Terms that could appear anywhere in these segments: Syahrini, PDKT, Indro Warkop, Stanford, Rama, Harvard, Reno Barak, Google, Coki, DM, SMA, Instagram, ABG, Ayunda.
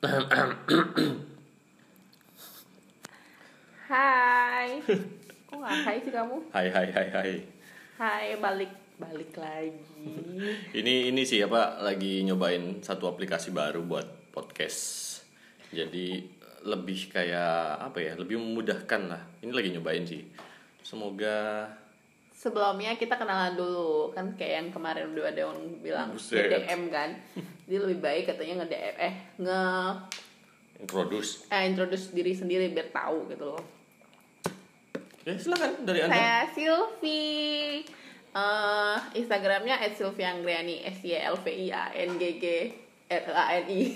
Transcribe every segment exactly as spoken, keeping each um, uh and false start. Hai. Kok nggak hai sih kamu? Hai hai hai hai. Hai, balik balik lagi. Ini ini sih apa lagi nyobain satu aplikasi baru buat podcast. Jadi lebih kayak apa ya? Lebih memudahkan lah. Ini lagi nyobain sih. Semoga. Sebelumnya kita kenalan dulu kan, kayak yang kemarin udah ada yang bilang D M kan. Jadi lebih baik katanya nge-D M eh nge introduce. Eh introduce diri sendiri biar tahu gitu loh. Oke, silakan dari Anda. Saya Silvi. Uh, Instagramnya et silviangriani S Y L V I A N G G R A N I.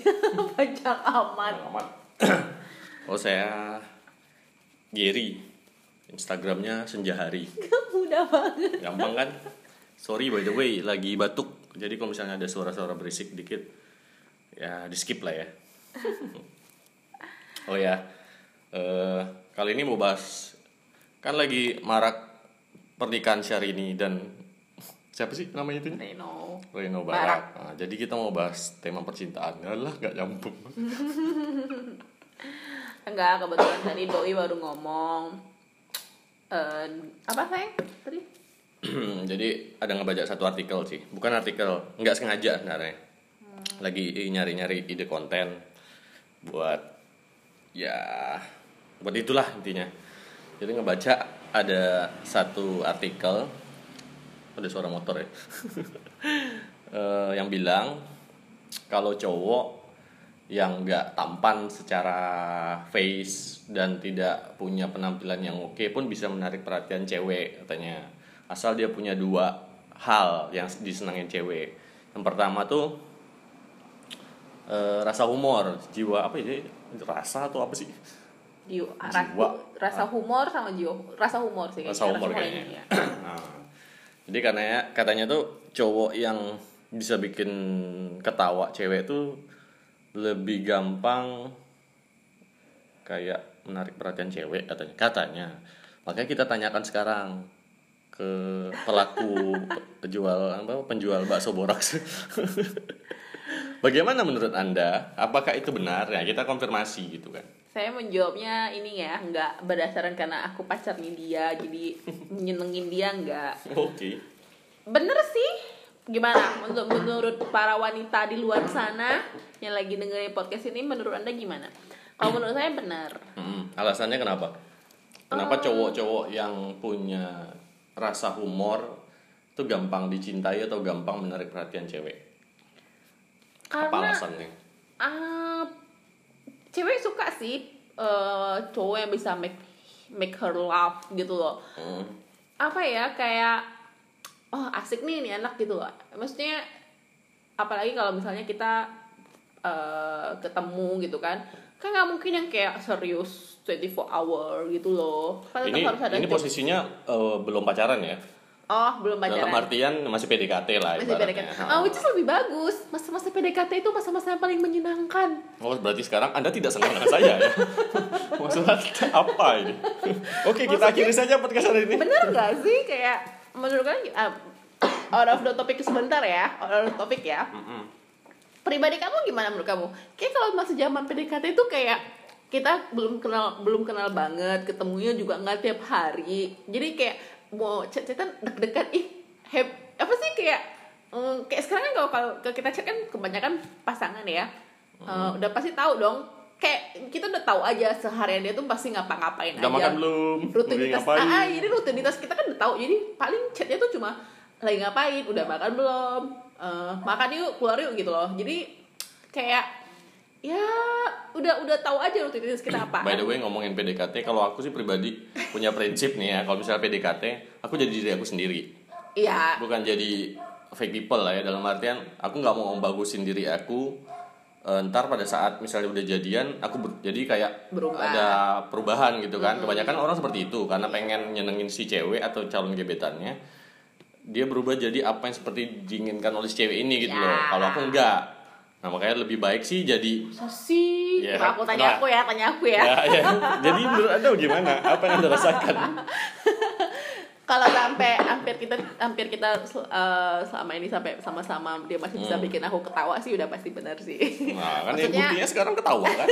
Panjang amat. Oh, saya Jerry. Instagramnya Senjahari. Mudah banget. Gampang kan? Sorry by the way, lagi batuk. Jadi kalau misalnya ada suara-suara berisik dikit, ya di skip lah ya. Oh ya, uh, kali ini mau bahas, kan lagi marak pernikahan Syahrini dan siapa sih namanya itu? Reno. Reno Barak. Nah, jadi kita mau bahas tema percintaan. Alah, nggak nyambung. Enggak, kebetulan tadi doi baru ngomong. Uh, apa sayang tadi? Jadi ada ngebaca satu artikel sih, bukan artikel, nggak sengaja sebenarnya. Hmm. Lagi nyari-nyari ide konten buat ya buat itulah intinya. Jadi ngebaca ada satu artikel, ada suara motor ya, uh, yang bilang kalau cowok yang nggak tampan secara face dan tidak punya penampilan yang oke pun bisa menarik perhatian cewek katanya, asal dia punya dua hal yang disenangin cewek. Yang pertama tuh e, rasa humor, jiwa apa ya, rasa atau apa sih? Jiwa, jiwa. Rasa humor sama jiwa, rasa humor sih. Rasa humor kayaknya. Nah, jadi karena ya, katanya tuh cowok yang bisa bikin ketawa cewek tuh lebih gampang kayak menarik perhatian cewek katanya. Katanya. Makanya kita tanyakan sekarang ke pelaku penjual apa penjual bakso boraks. Bagaimana menurut Anda? Apakah itu benar? Ya, kita konfirmasi gitu kan. Saya menjawabnya ini ya, enggak berdasarkan karena aku pacar nih dia, jadi nyenengin dia enggak. Oke. Okay. Bener sih. Gimana untuk menurut para wanita di luar sana yang lagi dengerin podcast ini, menurut Anda gimana? Kalau menurut saya benar. Hmm, alasannya kenapa? Kenapa uh, cowok-cowok yang punya rasa humor itu gampang dicintai atau gampang menarik perhatian cewek? Karena, apa alasannya? Uh, cewek suka sih uh, cowok yang bisa make make her laugh gitu loh. Hmm. Apa ya, kayak oh asik nih nih anak gitu loh. Maksudnya apalagi kalau misalnya kita uh, ketemu gitu kan, kan nggak mungkin yang kayak serius dua puluh empat hour gitu loh. Kan ini harus ada ini jam. Posisinya uh, belum pacaran ya? Oh belum pacaran. Dalam artian masih P D K T lah. Masih P D K T. Ah, which is lebih bagus. Masa-masa P D K T itu masa-masa yang paling menyenangkan. Oh berarti sekarang Anda tidak senang dengan saya ya? Maksudnya apa ini? Oke okay, kita akhiri saja podcast hari ini. Bener nggak sih kayak? Menurut kalian, uh, out of the topic sebentar ya, out of the topic ya. Mm-hmm. Pribadi kamu gimana menurut kamu? Kayak kalau masa zaman P D K T itu kayak kita belum kenal belum kenal banget, ketemunya juga nggak tiap hari. Jadi kayak mau chat-chatan deg-degan, ih heb, apa sih kayak mm, kayak sekarang kan kalau kalau kita chat kan kebanyakan pasangan ya, mm. uh, udah pasti tahu dong. Kayak kita udah tahu aja seharian dia tuh pasti ngapa-ngapain udah aja. Makan belum? Rutinitas. Ah, jadi rutinitas kita kan udah tahu. Jadi paling chatnya tuh cuma lagi ngapain, udah makan belum, uh, makan yuk, keluar yuk gitu loh. Jadi kayak ya udah udah tahu aja rutinitas kita apa. By the way ngomongin P D K T, kalau aku sih pribadi punya prinsip nih ya. Kalau misalnya P D K T, aku jadi diri aku sendiri. Iya. Bukan jadi fake people lah ya, dalam artian aku nggak mau membagusin diri aku. Ntar pada saat misalnya udah jadian aku ber- jadi kayak berubah. Ada perubahan gitu kan. Mm-hmm. Kebanyakan orang seperti itu karena pengen nyenengin si cewek atau calon gebetannya, dia berubah jadi apa yang seperti diinginkan oleh si cewek ini gitu ya. Loh kalau aku enggak, nah makanya lebih baik sih jadi sih ya. Aku tanya nah. aku ya tanya aku ya, ya, ya. Jadi menurut Anda gimana, apa yang Anda rasakan? kalau sampai hampir kita hampir kita uh, selama ini sampai sama-sama dia masih bisa hmm. bikin aku ketawa sih udah pasti benar sih. Nah, kan maksudnya, yang buktinya sekarang ketawa kan.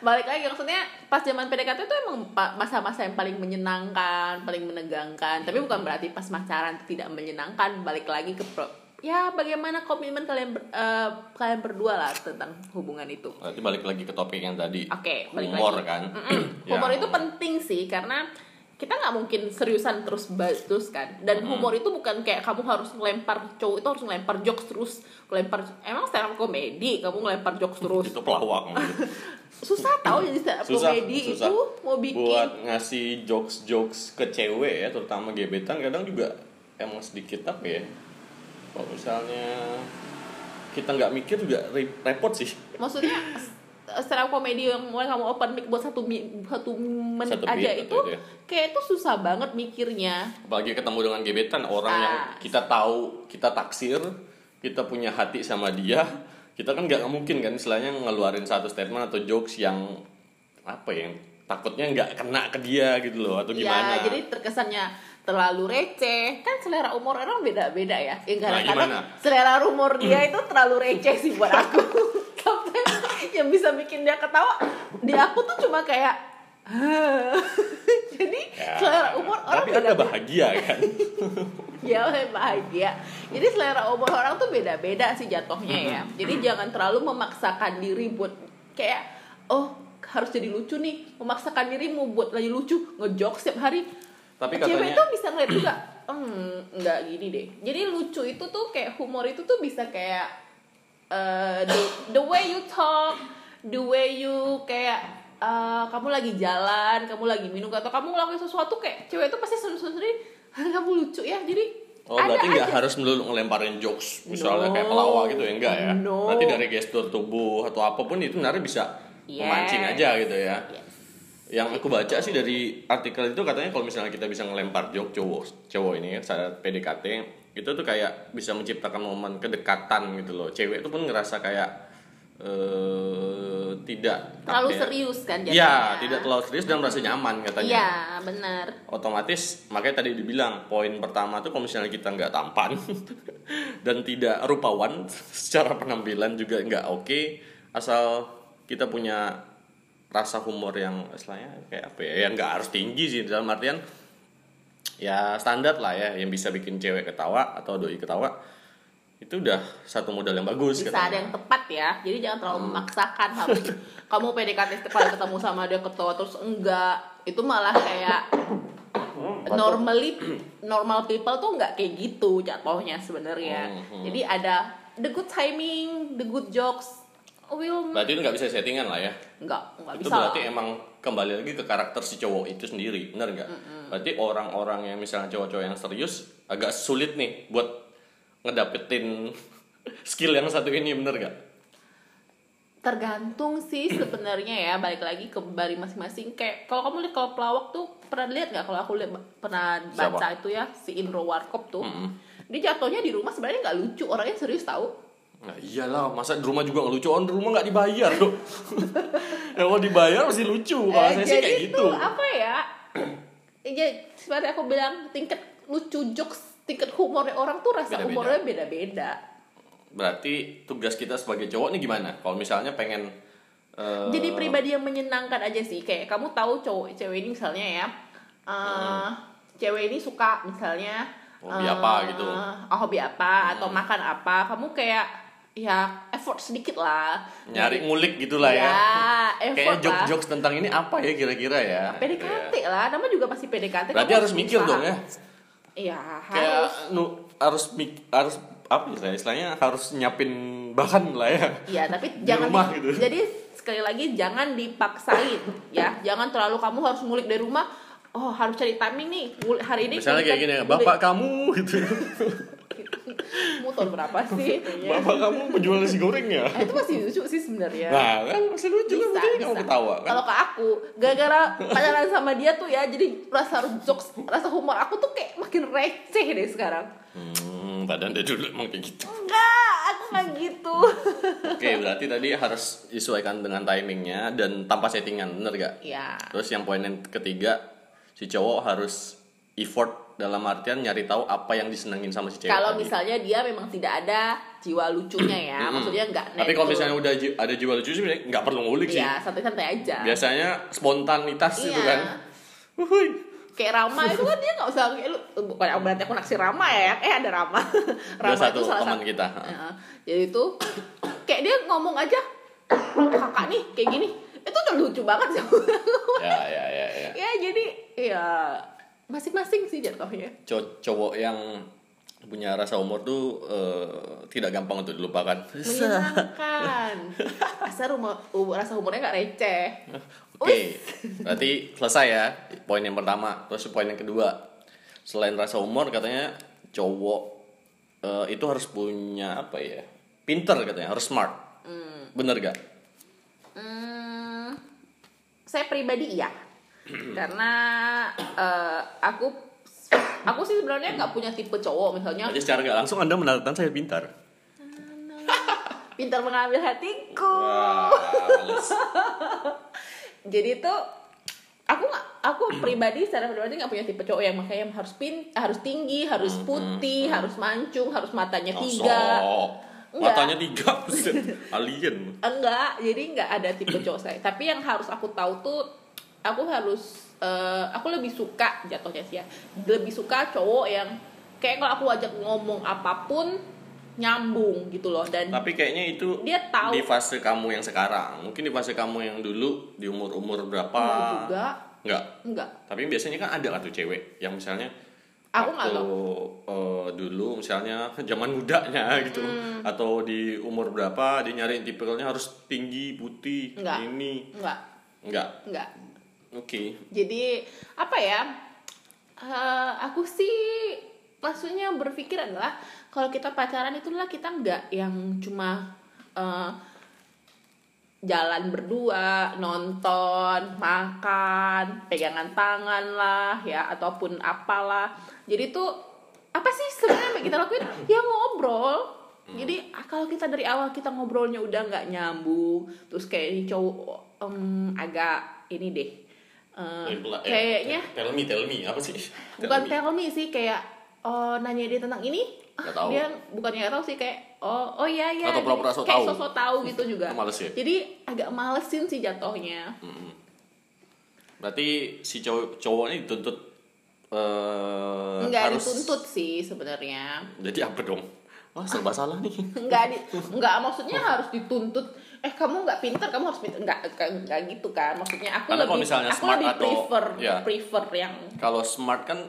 Balik lagi maksudnya pas zaman P D K T itu emang masa-masa yang paling menyenangkan, paling menegangkan. Tapi bukan berarti pas pacaran tidak menyenangkan. Balik lagi ke pro, ya bagaimana komitmen kalian uh, kalian berdua lah tentang hubungan itu. Berarti balik lagi ke topik yang tadi. Oke, okay, balik humor lagi. Kan. Humor yang... itu penting sih karena kita nggak mungkin seriusan terus terus kan, dan humor itu bukan kayak kamu harus ngelempar cowok itu harus ngelempar jokes terus ngelempar, emang stand up komedi kamu ngelempar jokes terus itu pelawak. Susah tau jadi stand up komedi itu mau bikin buat ngasih jokes jokes ke cewek ya, terutama gebetan kadang juga emang sedikit apa ya kalau misalnya kita nggak mikir juga repot sih maksudnya. Stand up komedi yang mulai kamu open mic buat satu, mi, satu menit satu aja itu, itu ya. Kayak itu susah banget mikirnya. Apalagi ketemu dengan gebetan orang nah. yang kita tahu, kita taksir, kita punya hati sama dia. Kita kan gak mungkin kan istilahnya ngeluarin satu statement atau jokes yang apa ya, yang takutnya gak kena ke dia gitu loh atau gimana. Ya jadi terkesannya terlalu receh, kan selera umur orang beda-beda ya. Yang kadang-kadang nah, selera umur dia itu terlalu receh sih buat aku. Sampai yang bisa bikin dia ketawa di aku tuh cuma kayak jadi ya, selera umur orang beda. Tapi ada bahagia kan. Ya bahagia. Jadi selera umur orang tuh beda-beda sih jatuhnya ya. Jadi jangan terlalu memaksakan diri buat kayak oh harus jadi lucu nih, memaksakan dirimu buat jadi lucu, nge-joke setiap hari. Tapi katanya, cewek tuh bisa ngeliat juga hmm, nggak gini deh. Jadi lucu itu tuh kayak humor itu tuh bisa kayak uh, the, the way you talk, the way you kayak uh, kamu lagi jalan, kamu lagi minum atau kamu ngelakuin sesuatu kayak cewek itu pasti sendiri-sendiri kamu lucu ya. Jadi oh berarti nggak harus melulu ngelemparin jokes misalnya no. kayak pelawak gitu ya enggak ya. No. Nanti dari gestur tubuh atau apapun itu sebenarnya bisa yes. memancing aja gitu ya. Yes. Yang aku baca sih dari artikel itu katanya kalau misalnya kita bisa ngelempar joke cowok cowok ini saat P D K T itu tuh kayak bisa menciptakan momen kedekatan gitu loh. Cewek itu pun ngerasa kayak uh, tidak terlalu serius kan jadinya. Ya tidak terlalu serius dan merasa nyaman katanya. Iya benar. Otomatis makanya tadi dibilang poin pertama tuh kalau misalnya kita nggak tampan dan tidak rupawan secara penampilan juga nggak oke okay, asal kita punya rasa humor yang istilahnya kayak apa ya, yang gak harus tinggi sih dalam artian ya standar lah ya, yang bisa bikin cewek ketawa atau doi ketawa itu udah satu modal yang bagus. Bisa katanya. Ada yang tepat ya, jadi jangan terlalu hmm. memaksakan harus kamu P D K T kalau ketemu sama dia ketawa terus enggak, itu malah kayak normally normal people tuh nggak kayak gitu jatuhnya sebenarnya. Hmm, hmm. Jadi ada the good timing, the good jokes. Will... Berarti itu gak bisa settingan lah ya. Enggak, enggak bisa. Itu berarti lah. Emang kembali lagi ke karakter si cowok itu sendiri. Benar gak? Mm-mm. Berarti orang-orang yang misalnya cowok-cowok yang serius agak sulit nih buat ngedapetin skill yang satu ini. Benar gak? Tergantung sih sebenarnya ya. Balik lagi ke bari masing-masing. Kayak kalau kamu lihat kalau pelawak tuh pernah lihat gak? Kalau aku lihat, pernah baca siapa? Itu ya si Indro Warkop tuh mm-hmm. Dia jatuhnya di rumah sebenarnya gak lucu. Orangnya serius tau. Nah iyalah, masa di rumah juga ngelucu, on di rumah nggak dibayar dong. Ya kalau dibayar mesti lucu, kalau saya sih kayak gitu. Jadi itu apa ya? Ya seperti aku bilang, tingkat lucu jokes, tingkat humornya orang tuh rasa beda-beda. Humornya beda-beda. Berarti tugas kita sebagai cowok nih gimana? Kalau misalnya pengen uh... jadi pribadi yang menyenangkan aja sih, kayak kamu tahu cowok cewek ini misalnya ya, uh, hmm. cewek ini suka misalnya oh, hobi uh, apa gitu, oh, hobi apa hmm. atau makan apa, kamu kayak ya effort sedikit lah nyari ngulik gitulah ya, ya kayak jokes-jokes tentang ini apa ya kira-kira ya P D K T ya. Lah nama juga pasti P D K T berarti harus mikir dong ya iya harus nu, harus mik, harus apa ya istilahnya harus nyiapin bahan lah ya iya tapi jangan rumah, di, gitu. Jadi sekali lagi jangan dipaksain ya jangan terlalu kamu harus ngulik dari rumah oh harus cari timing nih hari ini misalnya kayak gini bapak kamu gitu motor berapa sih? Bapak kamu penjual nasi goreng ya? Nah, itu masih lucu sih sebenarnya. Nah kan masih lucu bisa, kan? Bisa. Kamu ketawa kan? Kalau ke aku, gara-gara pacaran sama dia tuh ya, jadi rasa jokes, rasa humor aku tuh kayak makin receh deh sekarang. Hmm, padahal dia dulu emang kayak gitu. Enggak, aku nggak gitu. Oke, berarti tadi harus disesuaikan dengan timingnya dan tanpa settingan, bener gak? Iya. Terus yang poin yang ketiga, si cowok harus effort dalam artian nyari tahu apa yang disenengin sama si cewek. Kalau misalnya dia memang tidak ada jiwa lucunya ya, maksudnya nggak. Tapi kalau misalnya udah ada jiwa lucu sih nggak perlu ngulik sih. Iya, santai-santai aja. Biasanya spontanitas gitu kan. Wuhui. Kayak Rama itu kan dia nggak usah kayak lu, bukan berarti aku naksir Rama ya, eh ada Rama. Rama satu, itu salah teman satu kita. Ya, jadi itu kayak dia ngomong aja kakak nih kayak gini, itu udah lucu banget sih. Ya ya ya ya. Ya jadi ya masing-masing sih jatuhnya. Cowok yang punya rasa humor tuh uh, tidak gampang untuk dilupakan. Menyenangkan. Rasa rumor, rasa humornya nggak receh. Oke, okay. Berarti selesai ya poin yang pertama. Terus poin yang kedua, selain rasa humor katanya cowok uh, itu harus punya apa ya? Pinter katanya, harus smart. Hmm. Bener gak? Hmm, saya pribadi iya, karena uh, aku Aku sih sebenarnya nggak punya tipe cowok misalnya. Jadi secara nggak langsung Anda menandakan saya pintar. Pintar mengambil hatiku. Wow, jadi tuh aku nggak, aku pribadi secara pribadi nggak punya tipe cowok yang makanya harus pin, harus tinggi, harus putih, hmm, harus mancung, harus matanya tiga. Enggak. Matanya tiga, alien. Enggak, jadi nggak ada tipe cowok saya. Tapi yang harus aku tahu tuh, aku harus Uh, aku lebih suka jatuhnya sih ya, lebih suka cowok yang kayak kalau aku ajak ngomong apapun nyambung gitu loh. Dan tapi kayaknya itu dia tahu di fase kamu yang sekarang, mungkin di fase kamu yang dulu di umur-umur berapa juga enggak enggak tapi biasanya kan ada kan tuh cewek yang misalnya aku atau uh, dulu misalnya zaman mudanya gitu, hmm, atau di umur berapa dia nyari tipikalnya harus tinggi, putih, enggak. ini enggak enggak enggak Oke. Okay. Jadi apa ya? Uh, aku sih maksudnya berpikir adalah kalau kita pacaran itulah kita nggak yang cuma uh, jalan berdua, nonton, makan, pegangan tangan lah ya ataupun apalah. Jadi tuh apa sih sebenarnya kita lakuin? Ya ngobrol. Hmm. Jadi kalau kita dari awal kita ngobrolnya udah nggak nyambung, terus kayak ini cowok um, agak ini deh. Uh, kayaknya tell me tell me apa sih tell bukan me. tell me sih kayak oh nanya dia tentang ini tahu. Dia bukannya nggak tahu sih kayak oh oh ya ya atau pura-pura so tahu kayak so tahu gitu juga males ya? Jadi agak malesin sih jatohnya. Mm-hmm. Berarti si cowok cowoknya dituntut uh, nggak harus... dituntut sih sebenarnya, jadi apa dong? Wah serba salah nih. Nggak di, nggak maksudnya harus dituntut eh kamu nggak pinter, kamu harus pinter, nggak nggak gitu kan maksudnya. Aku karena lebih aku lebih atau, prefer ya, prefer yang kalau smart kan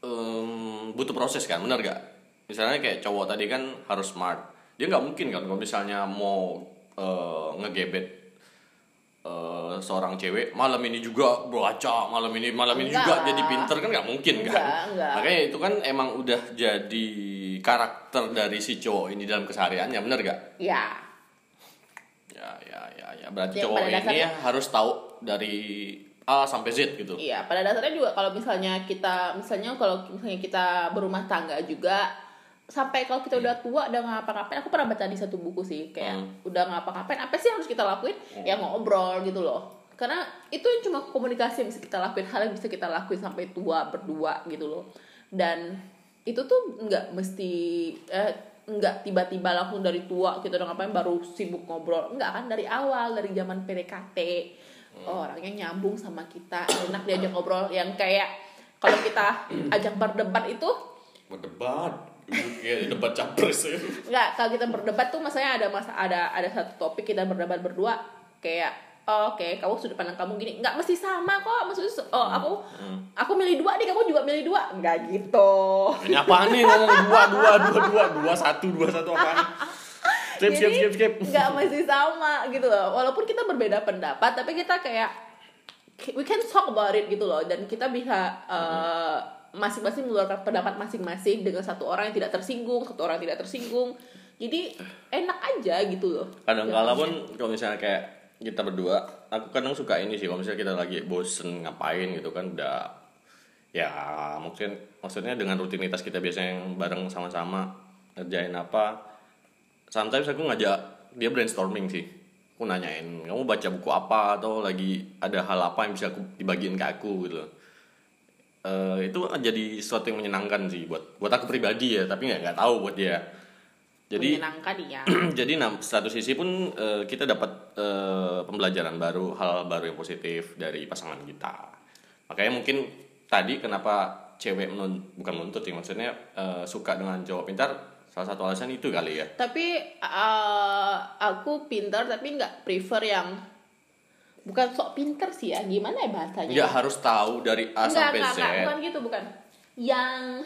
um, butuh proses kan, benar nggak? Misalnya kayak cowok tadi kan harus smart, dia nggak mungkin kan kalau misalnya mau uh, ngegebet uh, seorang cewek malam ini juga baca, malam ini malam ini enggak. Juga jadi pinter kan nggak mungkin kan? Enggak, enggak. Makanya itu kan emang udah jadi karakter dari si cowok ini dalam kesehariannya, benar nggak? Ya. Ya, ya, ya, ya. Berarti ya, cowok ini ya harus tahu dari A sampai Z gitu. Iya, pada dasarnya juga kalau misalnya kita, misalnya kalau misalnya kita berumah tangga juga, sampai kalau kita udah tua, udah ngapa-ngapain. Aku pernah baca di satu buku sih, kayak hmm. udah ngapa-ngapain. Apa sih yang harus kita lakuin? Hmm. Ya ngobrol gitu loh. Karena itu cuma komunikasi yang bisa kita lakuin, hal yang bisa kita lakuin sampai tua berdua gitu loh. Dan itu tuh nggak mesti. Eh, Enggak tiba-tiba langsung dari tua kita udah ngapain baru sibuk ngobrol. Enggak kan, dari awal, dari zaman P D K T hmm. oh, orangnya nyambung sama kita, enak diajak ngobrol. Yang kayak kalau kita ajak berdebat itu berdebat ya, debat capres ya. Enggak, kalau kita berdebat tuh maksudnya ada masa, ada ada satu topik kita berdebat berdua kayak oh, oke, okay, kamu sudut pandang kamu gini, nggak mesti sama kok, maksudnya oh aku aku milih dua nih, kamu juga milih dua, nggak gitu. Ini apaan nih ngomong dua dua dua dua dua satu dua satu apaan? Skip skip skip skip. Nggak mesti sama gitu loh, walaupun kita berbeda pendapat, tapi kita kayak we can talk about it gitu loh, dan kita bisa uh, masing-masing mengeluarkan pendapat masing-masing dengan satu orang yang tidak tersinggung, satu orang yang tidak tersinggung, jadi enak aja gitu loh. Kadang-kadang pun kalau misalnya kayak kita berdua, aku kadang suka ini sih kalau misalnya kita lagi bosen ngapain gitu kan udah ya mungkin maksudnya dengan rutinitas kita biasanya yang bareng sama-sama ngerjain apa, sometimes aku ngajak dia brainstorming sih, aku nanyain kamu baca buku apa atau lagi ada hal apa yang bisa aku dibagiin ke aku gitu loh. uh, itu jadi sesuatu yang menyenangkan sih buat buat aku pribadi ya, tapi nggak nggak tahu buat dia. Jadi menyenangkan dia. Jadi nah, satu sisi pun uh, kita dapat uh, pembelajaran baru, hal baru yang positif dari pasangan kita. Makanya mungkin tadi kenapa cewek menun, bukan menuntut sih, maksudnya uh, suka dengan cowok pintar, salah satu alasan itu kali ya. Tapi uh, aku pintar tapi nggak prefer yang bukan sok pintar sih ya, gimana ya bahasanya? Ya harus tahu dari A sampai Z. Bukan gitu, bukan yang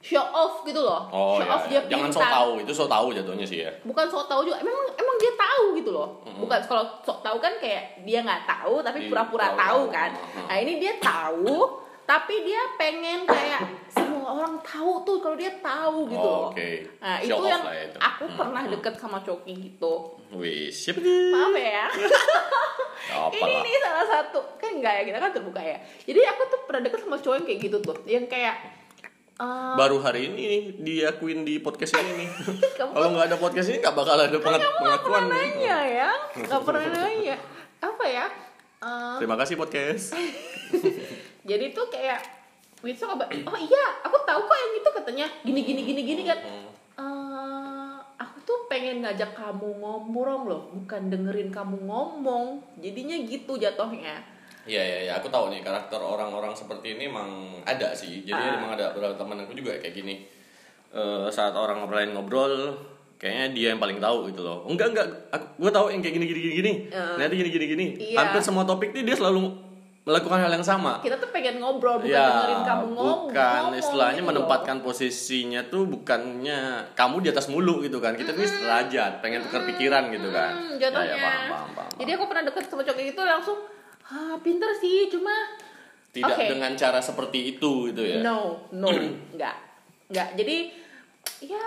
show off gitu loh. Oh, show iya, off dia pintar. Jangan sok tahu, itu sok tahu jatuhnya sih ya. Bukan sok tahu juga, memang emang dia tahu gitu loh. Mm-hmm. Bukan kalau sok tahu kan kayak dia nggak tahu tapi dia pura-pura tahu, tahu kan. Uh-huh. Nah ini dia tahu, tapi dia pengen kayak semua orang tahu tuh kalau dia tahu gitu. Oh, okay. Nah show itu yang itu. Aku hmm. pernah deket sama Coki gitu. Wih, siapa nih? Maaf ya. ini ini salah satu kan nggak ya, kita kan terbuka ya. Jadi aku tuh pernah deket sama cowok yang kayak gitu tuh, yang kayak. Uh, baru hari ini diakuin di podcast ini nih. Kalau nggak ada podcast ini nggak bakal ada pengat- kamu pengakuan. Kamu nggak pernah nanya ya, nggak pernah nanya apa ya? Uh, Terima kasih podcast. Jadi tuh kayak Winston abah, oh iya, aku tahu kok yang itu katanya gini gini gini gini kan. Uh, aku tuh pengen ngajak kamu ngomong loh, bukan dengerin kamu ngomong. Jadinya gitu jatuhnya. Iya iya ya, aku tahu nih karakter orang-orang seperti ini emang ada sih. Jadi ah. emang ada beberapa teman aku juga kayak gini. Uh, saat orang lain ngobrol, kayaknya dia yang paling tahu gitu loh. Enggak enggak, aku gue tahu yang kayak gini gini gini gini. Uh, Nanti gini gini gini. Iya. Hampir semua topik nih dia selalu melakukan hal yang sama. Kita tuh pengen ngobrol, bukan ya, dengerin kamu ngomong. Bukan, istilahnya gitu menempatkan loh. Posisinya tuh bukannya kamu di atas mulu gitu kan. Kita mm-hmm. tuh derajat, pengen tukar pikiran mm-hmm. gitu kan. Jatuhnya. Ya, ya, paham, paham, paham. Jadi aku pernah deket sama cowok gitu langsung, ah pinter sih, cuma tidak okay. dengan cara seperti itu gitu ya. No, no, enggak. Enggak. Jadi ya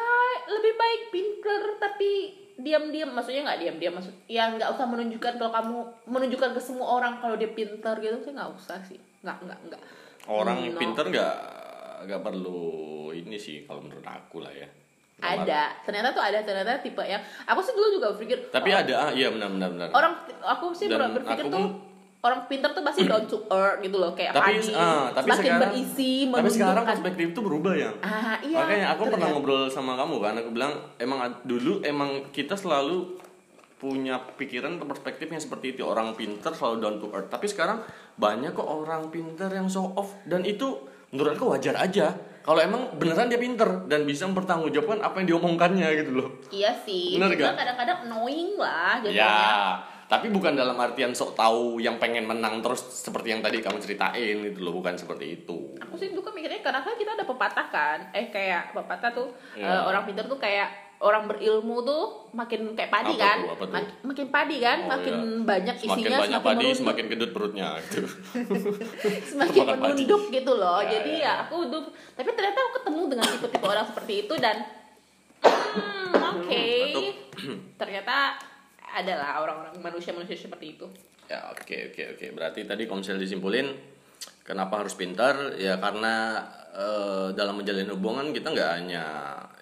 lebih baik pinter tapi diam-diam, maksudnya nggak diam-diam, maksud ya nggak usah menunjukkan kalau kamu menunjukkan ke semua orang kalau dia pintar gitu sih, nggak usah sih, nggak nggak nggak orang no. pintar nggak nggak perlu ini sih kalau menurut aku lah ya. Belum ada ada ternyata tuh ada ternyata tipe yang aku sih dulu juga berpikir tapi oh, ada iya benar-benar benar orang aku sih dan berpikir tuh pun, orang pintar tuh pasti down to earth gitu loh, kayak tapi, padi, uh, tapi semakin sekarang, berisi, tapi sekarang perspektif itu berubah ya. Ah, iya, makanya aku ternyata. Pernah ngobrol sama kamu kan, aku bilang emang dulu emang kita selalu punya pikiran atau perspektifnya seperti itu, orang pintar selalu down to earth. Tapi sekarang banyak kok orang pintar yang show off, dan itu menurut aku wajar aja. Kalau emang beneran dia pinter dan bisa mempertanggungjawabkan apa yang diomongkannya gitu loh. Iya sih. Bener gak? Kadang-kadang annoying lah jadinya. Ya, tapi bukan dalam artian sok tahu yang pengen menang terus seperti yang tadi kamu ceritain gitu loh, bukan seperti itu. Aku sih juga mikirnya karena kan kita ada pepatah kan, eh kayak pepatah tuh ya. uh, orang pinter tuh kayak orang berilmu tuh makin kayak padi apa kan, tuh, tuh? Mak- makin padi kan, oh, makin iya. banyak isinya, semakin banyak semakin padi, merunduk. Semakin gendut perutnya gitu. Semakin menunduk padi. Gitu loh. Ya, jadi ya, ya. aku udah, tapi ternyata aku ketemu dengan tipe-tipe orang seperti itu dan, hmm, oke, okay. ternyata adalah orang-orang manusia-manusia seperti itu. Ya oke okay, oke okay, oke. Okay. Berarti tadi komsel disimpulin, kenapa harus pintar? Ya karena uh, dalam menjalin hubungan kita nggak hanya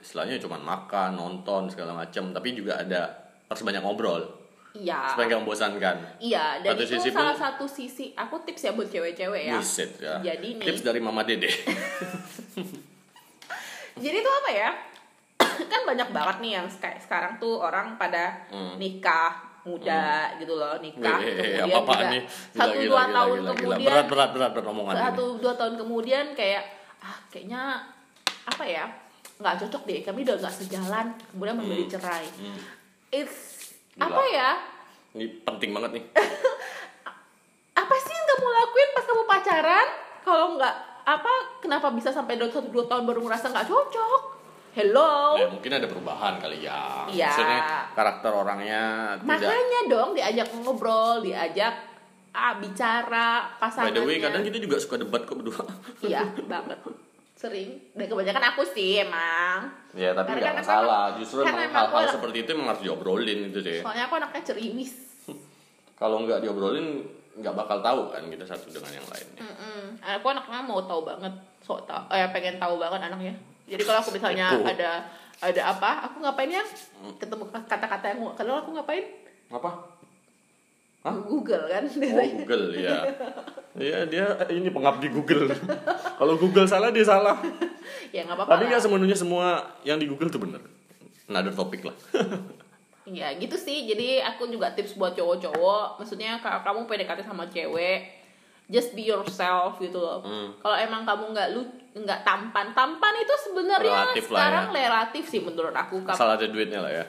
istilahnya cuma makan, nonton, segala macam, tapi juga ada harus banyak ngobrol. Iya. Supaya gak membosankan. Iya, dan satu itu sisi salah pun, satu sisi. Aku tips ya buat cewek-cewek ya. Buset ya. Jadi nih, tips dari Mama Dede. Jadi tuh apa ya? Kan banyak banget nih yang sekarang tuh orang pada hmm. nikah muda hmm. gitu loh, nikah Wih, kemudian juga satu dua tahun gila, kemudian berat berat berat omongan. Satu dua tahun kemudian kayak ah kayaknya apa ya? Nggak cocok deh, kami udah nggak sejalan, kemudian memilih hmm. cerai. Hmm. It's gila. Apa ya? Ini penting banget nih. Apa sih yang kamu lakuin pas kamu pacaran? Kalau nggak apa, kenapa bisa sampai satu dua tahun baru ngerasa nggak cocok? Hello. Ya, mungkin ada perubahan kali ya. Iya. Maksudnya karakter orangnya. Makanya tidak... dong diajak ngobrol, diajak ah, bicara pasangannya. By the way, kadang kita juga suka debat kok berdua. Iya banget. Sering, dan kebanyakan aku sih emang. Ya tapi nggak masalah, justru emang hal-hal anak, seperti itu emang harus diobrolin gitu deh. Soalnya aku anaknya ceriwis. Kalau nggak diobrolin, nggak bakal tahu kan kita satu dengan yang lainnya. Mm-mm. Aku anaknya mau tahu banget, sok tahu, eh pengen tahu banget anaknya. Jadi kalau aku misalnya Eko. ada ada apa, aku ngapain ya? Ketemu kata-kata yang, kalau aku ngapain? Apa? Hah? Google kan? Oh Google ya. Iya dia ini pengabdi Google. Kalau Google salah dia salah. Ya nggak apa-apa. Tapi nggak semenunya semua yang di Google tuh bener. Another topic lah. Ya gitu sih. Jadi aku juga tips buat cowok-cowok. Maksudnya kalau kamu P D K T sama cewek, just be yourself gitu loh. Hmm. Kalau emang kamu nggak lu nggak tampan, tampan itu sebenarnya sekarang ya. Relatif sih menurut aku. Kamu... Salah ada duitnya lah ya.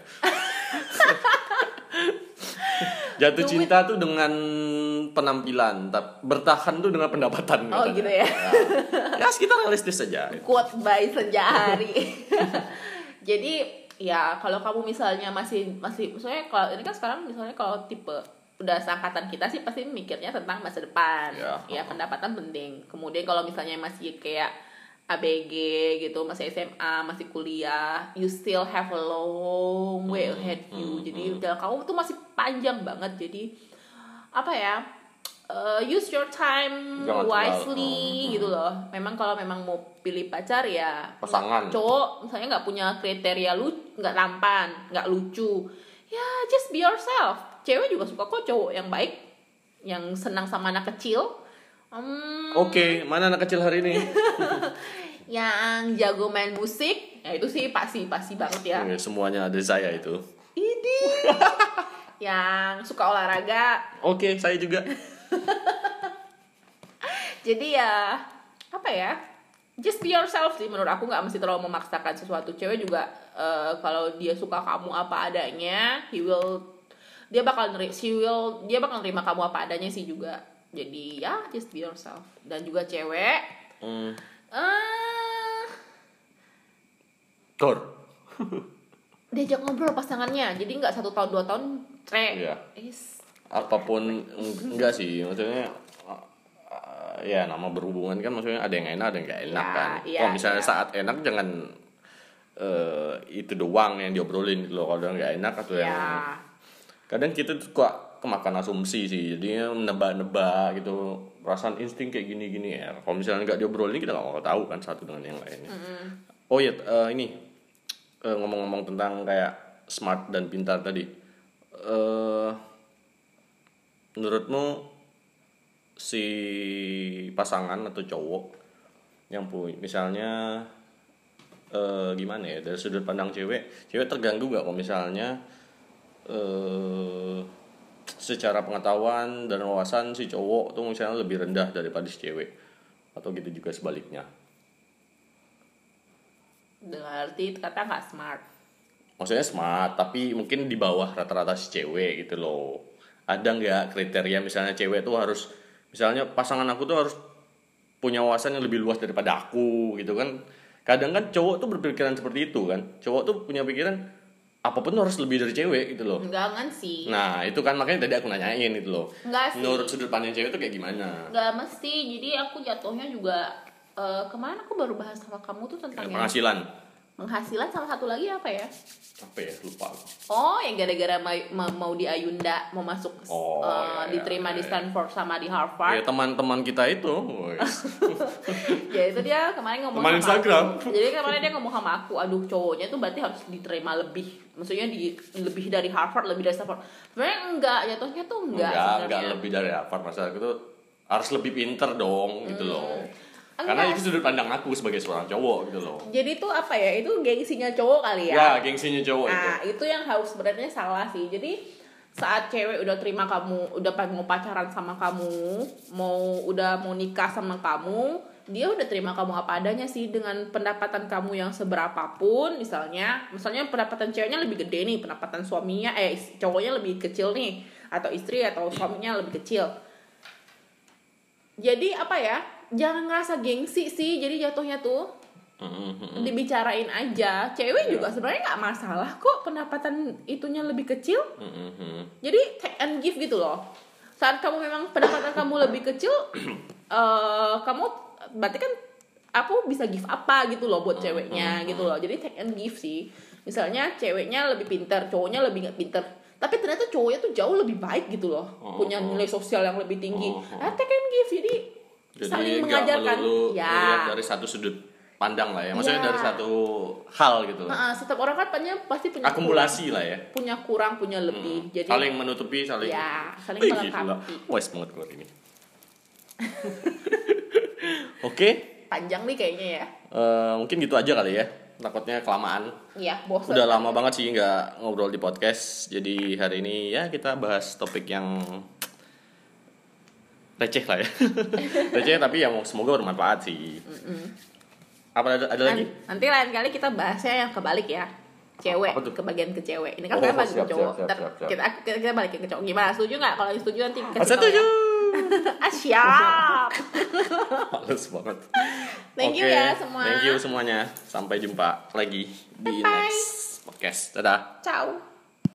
Jatuh duit. Cinta tuh dengan penampilan, bertahan tuh dengan pendapatan. Oh katanya. Gitu ya. Ya kita realistis saja. Quote by Syahrini. Jadi ya kalau kamu misalnya masih masih, misalnya kalau ini kan sekarang misalnya kalau tipe udah seangkatan kita sih pasti mikirnya tentang masa depan. Ya, ya pendapatan penting. Kemudian kalau misalnya masih kayak A B G gitu, masih S M A, masih kuliah, you still have a long way ahead you. Mm, jadi mm. udah kamu tuh masih panjang banget. Jadi apa ya? Uh, use your time jangan wisely mm, gitu loh. Memang kalau memang mau pilih pacar ya pasangan. Cowok misalnya enggak punya kriteria lu, enggak tampan, enggak lucu. Ya just be yourself. Cewek juga suka kok cowok yang baik, yang senang sama anak kecil. Um, Oke, okay, mana anak kecil hari ini? Yang jago main musik, ya itu sih pasti pasti banget ya. Semuanya ada saya itu. Idi. Yang suka olahraga. Oke, okay, saya juga. Jadi ya apa ya? Just be yourself sih menurut aku, nggak mesti terlalu memaksakan sesuatu. Cewek juga uh, kalau dia suka kamu apa adanya, he will dia bakal neri, she will dia bakal nerima kamu apa adanya sih juga. Jadi ya just be yourself. Dan juga cewek mm. uh, Tor diajak ngobrol pasangannya. Jadi gak satu tahun dua tahun tre yeah. Is... Apapun enggak sih. Maksudnya uh, ya nama berhubungan kan maksudnya ada yang enak ada yang gak enak yeah, kan yeah, kalau misalnya yeah. saat enak jangan uh, itu doang yang diobrolin loh. Kalau yang gak enak atau yeah. yang kadang kita suka kemakan asumsi sih, jadinya nebak-nebak gitu, perasaan insting kayak gini-gini ya. Kalau misalnya nggak diobrolin kita nggak bakal tahu kan satu dengan yang lainnya. Mm-hmm. Oh iya, uh, ini uh, ngomong-ngomong tentang kayak smart dan pintar tadi, uh, menurutmu si pasangan atau cowok yang punya, misalnya uh, gimana ya dari sudut pandang cewek, cewek terganggu nggak kalau misalnya uh, secara pengetahuan dan wawasan si cowok tuh misalnya lebih rendah daripada si cewek atau gitu juga sebaliknya. Berarti kata nggak smart. Maksudnya smart tapi mungkin di bawah rata-rata si cewek gitu loh. Ada nggak kriteria misalnya cewek tuh harus misalnya pasangan aku tuh harus punya wawasan yang lebih luas daripada aku gitu kan. Kadang kan cowok tuh berpikiran seperti itu kan. Cowok tuh punya pikiran apapun harus lebih dari cewek gitu loh. Enggak kan sih. Nah itu kan makanya tadi aku nanyain gitu loh. Enggak sih. Menurut sudut pandang cewek itu kayak gimana? Enggak mesti. Jadi aku jatuhnya juga uh, kemarin aku baru bahas sama kamu tuh tentang penghasilan. Penghasilan sama satu lagi apa ya? Apa ya lupa. Oh yang gara-gara ma- mau di Ayunda mau masuk oh, uh, ya, diterima ya, ya. di Stanford sama di Harvard. Ya teman-teman kita itu. Ya itu dia kemarin ngomong teman sama Instagram. Aku. Jadi kemarin dia ngomong sama aku, aduh cowoknya tuh berarti harus diterima lebih. Maksudnya di lebih dari Harvard, lebih dari Stanford. Sebenarnya enggak, jatuhnya tuh enggak. Enggak, sebenarnya. Enggak lebih dari Harvard. Maksud aku tuh harus lebih pinter dong, gitu hmm. loh. Enggak. Karena itu sudut pandang aku sebagai seorang cowok, gitu loh. Jadi tuh apa ya? Itu gengsinya cowok kali ya? Ya, gengsinya cowok nah, itu. Nah, itu yang harus sebenarnya salah sih. Jadi saat cewek udah terima kamu, udah mau pacaran sama kamu, mau udah mau nikah sama kamu, dia udah terima kamu apa adanya sih dengan pendapatan kamu yang seberapapun misalnya misalnya pendapatan ceweknya lebih gede nih, pendapatan suaminya eh cowoknya lebih kecil nih atau istri atau suaminya lebih kecil. Jadi apa ya? Jangan ngerasa gengsi sih. Jadi jatuhnya tuh dibicarain aja. Cewek juga sebenarnya nggak masalah kok pendapatan itunya lebih kecil. Jadi take and give gitu loh. Saat kamu memang pendapatan kamu lebih kecil, uh, kamu berarti kan aku bisa give apa gitu loh buat ceweknya gitu loh. Jadi take and give sih. Misalnya ceweknya lebih pintar, cowoknya lebih gak pintar, tapi ternyata cowoknya tuh jauh lebih baik gitu loh, punya nilai sosial yang lebih tinggi. Nah, take and give jadi, jadi saling mengajarkan ya dari satu sudut. pandang lah ya, maksudnya ya. Dari satu hal gitu. Nah, setiap orang kan pasti punya akumulasi kurang, lah ya. Punya kurang, punya lebih. Hmm. Jadi saling menutupi, saling. Ya, saling melengkapi. Wes banget keluar ini. Oke. Okay. Panjang nih kayaknya ya. Uh, mungkin gitu aja kali ya. Takutnya kelamaan. Iya, bosan. Udah lama banget sih nggak ngobrol di podcast. Jadi hari ini ya kita bahas topik yang receh lah ya. Receh tapi ya semoga bermanfaat sih. Mm-mm. Apa ada, ada lagi? Nanti lain kali kita bahasnya yang kebalik ya. Cewek, ke bagian ke cewek. Ini kan oh, saya bahas ke cowok. Siap, siap, siap, siap. Kita, kita kita balikin ke cowok. Gimana? Setuju enggak? Kalau setuju nanti kita setuju. Ah, siap. Males banget. Thank okay. you ya semua. Thank you semuanya. Sampai jumpa lagi di Bye-bye. Next podcast. Dadah. Ciao.